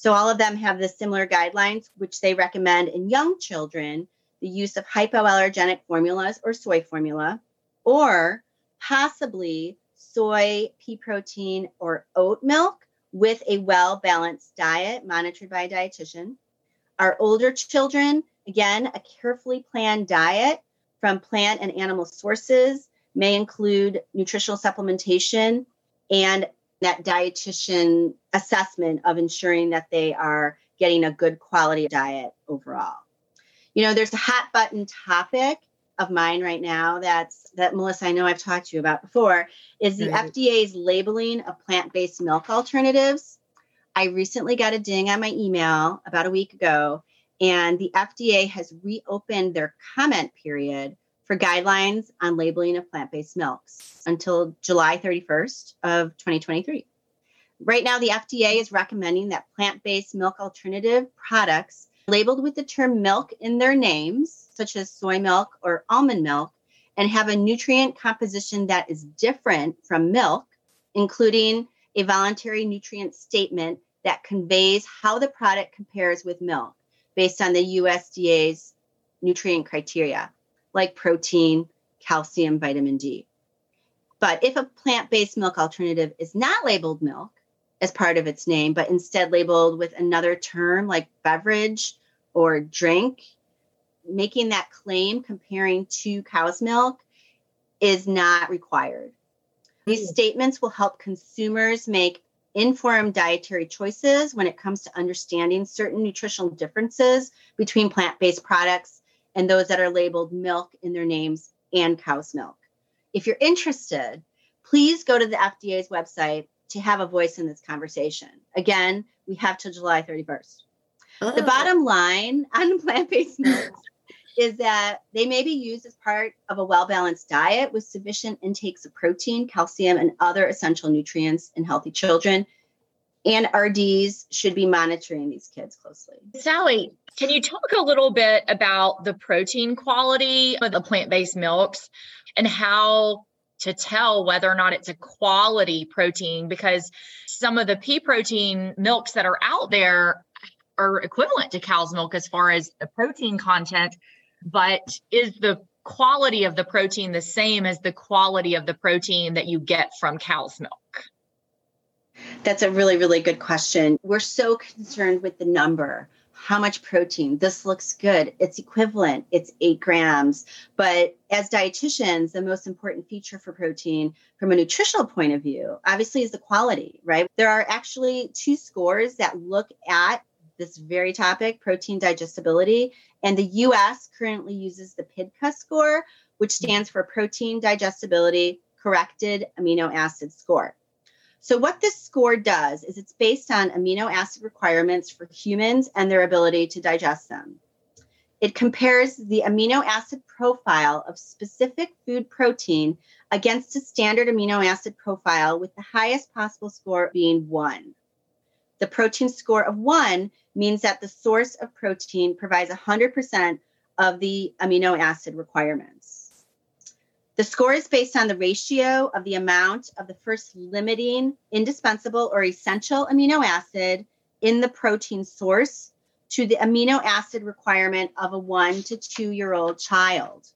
So all of them have the similar guidelines, which they recommend in young children, the use of hypoallergenic formulas or soy formula, or possibly soy, pea protein, or oat milk with a well-balanced diet monitored by a dietitian. Our older children, again, a carefully planned diet from plant and animal sources may include nutritional supplementation and that dietitian assessment of ensuring that they are getting a good quality diet overall. There's a hot button topic of mine right now that Melissa, I know I've talked to you about before, is the FDA's labeling of plant-based milk alternatives. I recently got a ding on my email about a week ago, and the FDA has reopened their comment period for guidelines on labeling of plant-based milks until July 31st of 2023. Right now, the FDA is recommending that plant-based milk alternative products labeled with the term milk in their names, such as soy milk or almond milk, and have a nutrient composition that is different from milk, including a voluntary nutrient statement that conveys how the product compares with milk based on the USDA's nutrient criteria, like protein, calcium, vitamin D. But if a plant-based milk alternative is not labeled milk as part of its name, but instead labeled with another term like beverage or drink, making that claim comparing to cow's milk is not required. These statements will help consumers make informed dietary choices when it comes to understanding certain nutritional differences between plant-based products and those that are labeled milk in their names and cow's milk. If you're interested, please go to the FDA's website to have a voice in this conversation. Again, we have till July 31st. Oh. The bottom line on plant-based milks is that they may be used as part of a well-balanced diet with sufficient intakes of protein, calcium, and other essential nutrients in healthy children. And RDs should be monitoring these kids closely. Sally, can you talk a little bit about the protein quality of the plant-based milks and how to tell whether or not it's a quality protein? Because some of the pea protein milks that are out there are equivalent to cow's milk as far as the protein content, but is the quality of the protein the same as the quality of the protein that you get from cow's milk? That's a really, really good question. We're so concerned with the number, how much protein, this looks good, it's equivalent, it's 8 grams. But as dietitians, the most important feature for protein from a nutritional point of view, obviously, is the quality, right? There are actually 2 scores that look at this very topic, protein digestibility, and the U.S. currently uses the PIDCAA score, which stands for Protein Digestibility Corrected Amino Acid Score. So what this score does is it's based on amino acid requirements for humans and their ability to digest them. It compares the amino acid profile of specific food protein against a standard amino acid profile, with the highest possible score being 1. The protein score of 1 means that the source of protein provides 100% of the amino acid requirements. The score is based on the ratio of the amount of the first limiting, indispensable, or essential amino acid in the protein source to the amino acid requirement of a 1 to 2-year-old child.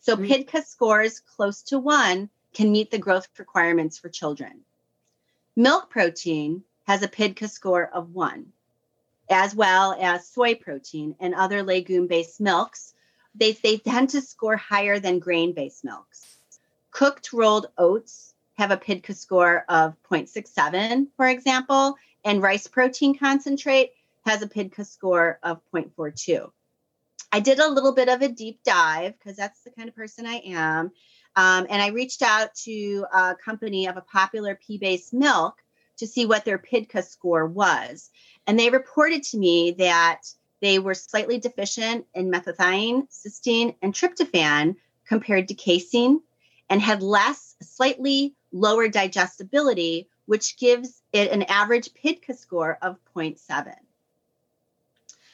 So PIDCAA scores close to 1 can meet the growth requirements for children. Milk protein has a PIDCAA score of 1, as well as soy protein and other legume-based milks. They tend to score higher than grain-based milks. Cooked rolled oats have a PIDCAA score of 0.67, for example, and rice protein concentrate has a PIDCAA score of 0.42. I did a little bit of a deep dive because that's the kind of person I am, and I reached out to a company of a popular pea-based milk to see what their PIDCAA score was, and they reported to me that they were slightly deficient in methocyanin, cysteine, and tryptophan compared to casein, and had slightly lower digestibility, which gives it an average PIDCAA score of 0.7.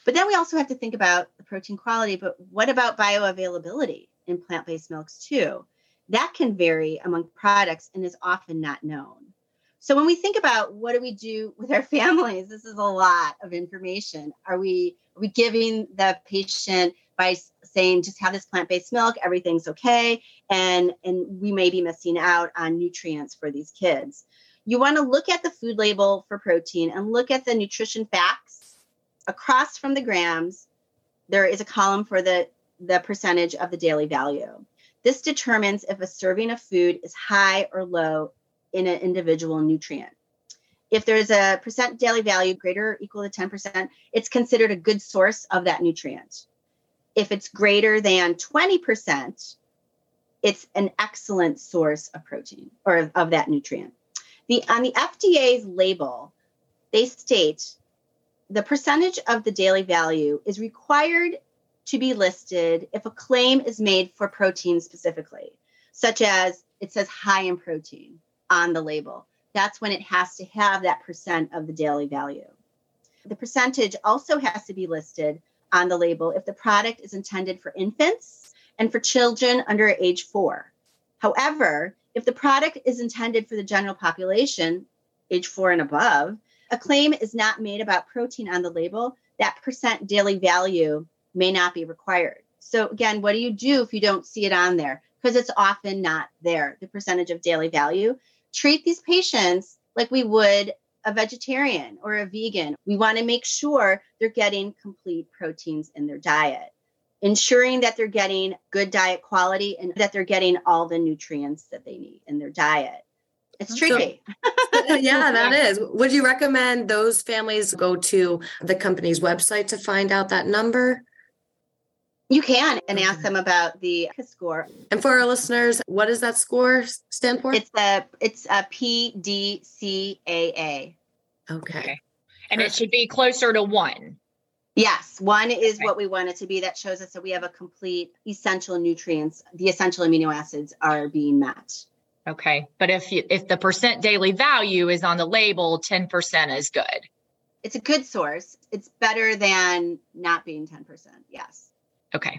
But then we also have to think about the protein quality, but what about bioavailability in plant-based milks too? That can vary among products and is often not known. So when we think about what do we do with our families, this is a lot of information. Are we giving the patient by saying, just have this plant-based milk, everything's okay, and we may be missing out on nutrients for these kids? You want to look at the food label for protein and look at the nutrition facts. Across from the grams, there is a column for the percentage of the daily value. This determines if a serving of food is high or low in an individual nutrient. If there's a percent daily value greater or equal to 10%, it's considered a good source of that nutrient. If it's greater than 20%, it's an excellent source of protein or of that nutrient. On the FDA's label, they state the percentage of the daily value is required to be listed if a claim is made for protein specifically, such as it says high in protein on the label. That's when it has to have that percent of the daily value. The percentage also has to be listed on the label if the product is intended for infants and for children under age 4. However, if the product is intended for the general population, age 4 and above, a claim is not made about protein on the label, that percent daily value may not be required. So again, what do you do if you don't see it on there? Because it's often not there, the percentage of daily value. Treat these patients like we would a vegetarian or a vegan. We want to make sure they're getting complete proteins in their diet, ensuring that they're getting good diet quality and that they're getting all the nutrients that they need in their diet. It's tricky. So, yeah, that is. Would you recommend those families go to the company's website to find out that number? You can, and ask them about the score. And for our listeners, what does that score stand for? It's a PDCAA. Okay. And Perfect. It should be closer to 1. Yes, 1 is what we want it to be. That shows us that we have a complete essential nutrients. The essential amino acids are being met. Okay. But if the percent daily value is on the label, 10% is good. It's a good source. It's better than not being 10%. Yes. Okay.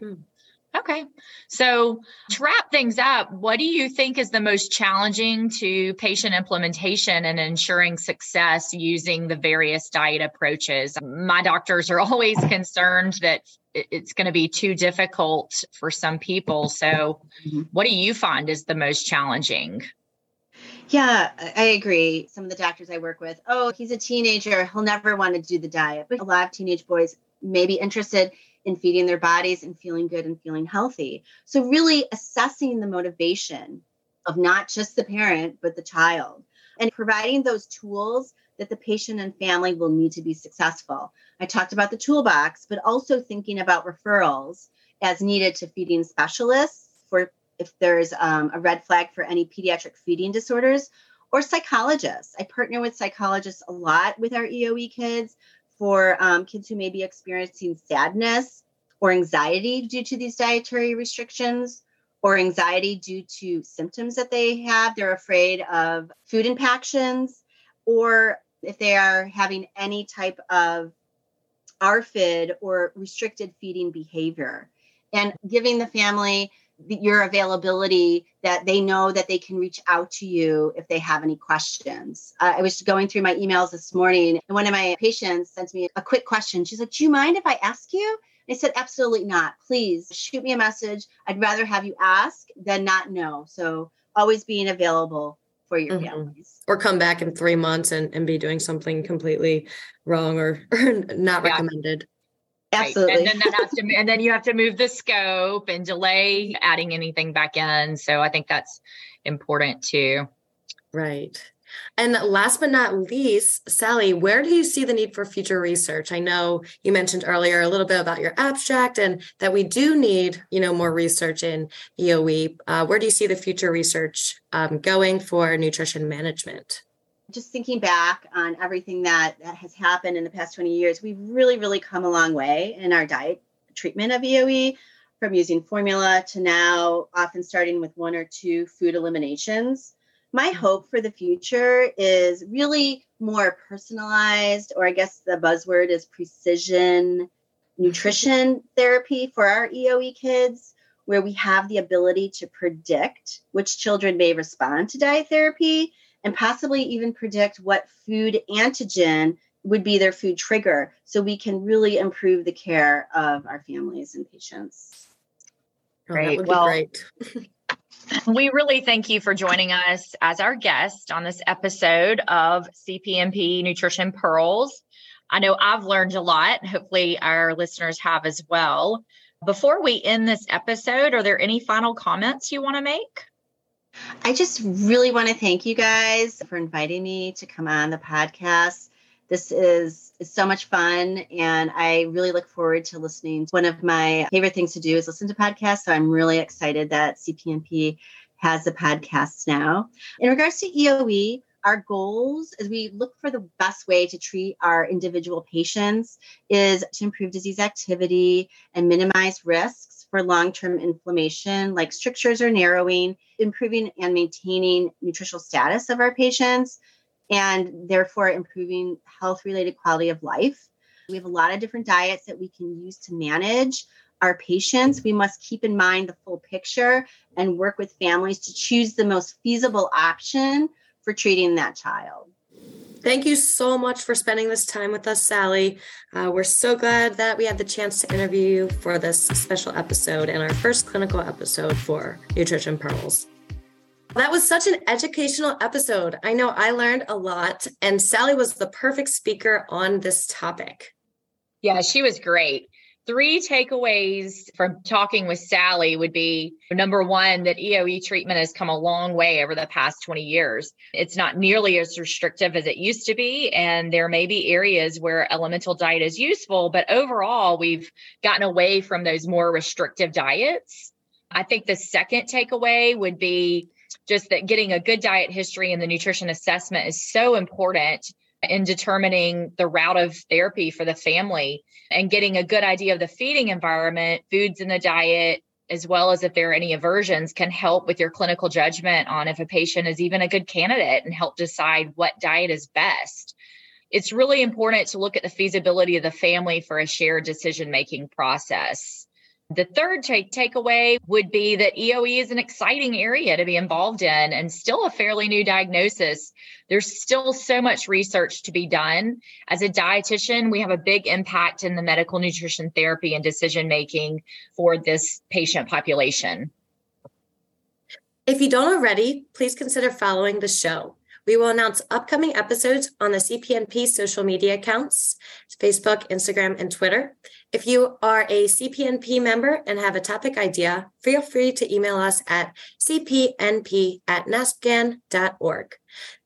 Okay. So to wrap things up, what do you think is the most challenging to patient implementation and ensuring success using the various diet approaches? My doctors are always concerned that it's going to be too difficult for some people. So what do you find is the most challenging? Yeah, I agree. Some of the doctors I work with, he's a teenager. He'll never want to do the diet. But a lot of teenage boys may be interested in feeding their bodies and feeling good and feeling healthy. So really assessing the motivation of not just the parent, but the child, and providing those tools that the patient and family will need to be successful. I talked about the toolbox, but also thinking about referrals as needed to feeding specialists for if there's a red flag for any pediatric feeding disorders, or psychologists. I partner with psychologists a lot with our EOE kids for kids who may be experiencing sadness or anxiety due to these dietary restrictions, or anxiety due to symptoms that they have. They're afraid of food impactions, or if they are having any type of ARFID or restricted feeding behavior, and giving the family your availability that they know that they can reach out to you if they have any questions. I was going through my emails this morning, and one of my patients sent me a quick question. She's like, "Do you mind if I ask you?" And I said, "Absolutely not. Please shoot me a message. I'd rather have you ask than not know." So always being available for your families. Or come back in 3 months and be doing something completely wrong or not recommended. Absolutely. Right. And then you have to move the scope and delay adding anything back in. So I think that's important too. Right. And last but not least, Sally, where do you see the need for future research? I know you mentioned earlier a little bit about your abstract and that we do need, more research in EOE. Where do you see the future research going for nutrition management? Just thinking back on everything that has happened in the past 20 years, we've really, really come a long way in our diet treatment of EOE, from using formula to now often starting with 1 or 2 food eliminations. My hope for the future is really more personalized, or I guess the buzzword is precision nutrition therapy for our EOE kids, where we have the ability to predict which children may respond to diet therapy, and possibly even predict what food antigen would be their food trigger, so we can really improve the care of our families and patients. Great. Great. We really thank you for joining us as our guest on this episode of CPNP Nutrition Pearls. I know I've learned a lot. Hopefully our listeners have as well. Before we end this episode, are there any final comments you want to make? I just really want to thank you guys for inviting me to come on the podcast. This is so much fun, and I really look forward to listening. One of my favorite things to do is listen to podcasts, so I'm really excited that CPNP has the podcast now. In regards to EOE, our goals as we look for the best way to treat our individual patients is to improve disease activity and minimize risks for long-term inflammation, like strictures or narrowing, improving and maintaining nutritional status of our patients, and therefore improving health-related quality of life. We have a lot of different diets that we can use to manage our patients. We must keep in mind the full picture and work with families to choose the most feasible option for treating that child. Thank you so much for spending this time with us, Sally. We're so glad that we had the chance to interview you for this special episode and our first clinical episode for Nutrition Pearls. That was such an educational episode. I know I learned a lot, and Sally was the perfect speaker on this topic. Yeah, she was great. 3 takeaways from talking with Sally would be, number one, that EOE treatment has come a long way over the past 20 years. It's not nearly as restrictive as it used to be, and there may be areas where elemental diet is useful, but overall, we've gotten away from those more restrictive diets. I think the second takeaway would be just that getting a good diet history and the nutrition assessment is so important in determining the route of therapy for the family and getting a good idea of the feeding environment, foods in the diet, as well as if there are any aversions, can help with your clinical judgment on if a patient is even a good candidate and help decide what diet is best. It's really important to look at the feasibility of the family for a shared decision-making process. The third takeaway would be that EOE is an exciting area to be involved in and still a fairly new diagnosis. There's still so much research to be done. As a dietitian, we have a big impact in the medical nutrition therapy and decision-making for this patient population. If you don't already, please consider following the show. We will announce upcoming episodes on the CPNP social media accounts, Facebook, Instagram, and Twitter. If you are a CPNP member and have a topic idea, feel free to email us at cpnp@naspghan.org.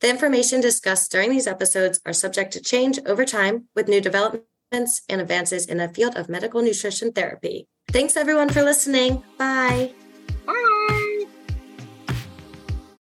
The information discussed during these episodes are subject to change over time with new developments and advances in the field of medical nutrition therapy. Thanks everyone for listening. Bye. Bye.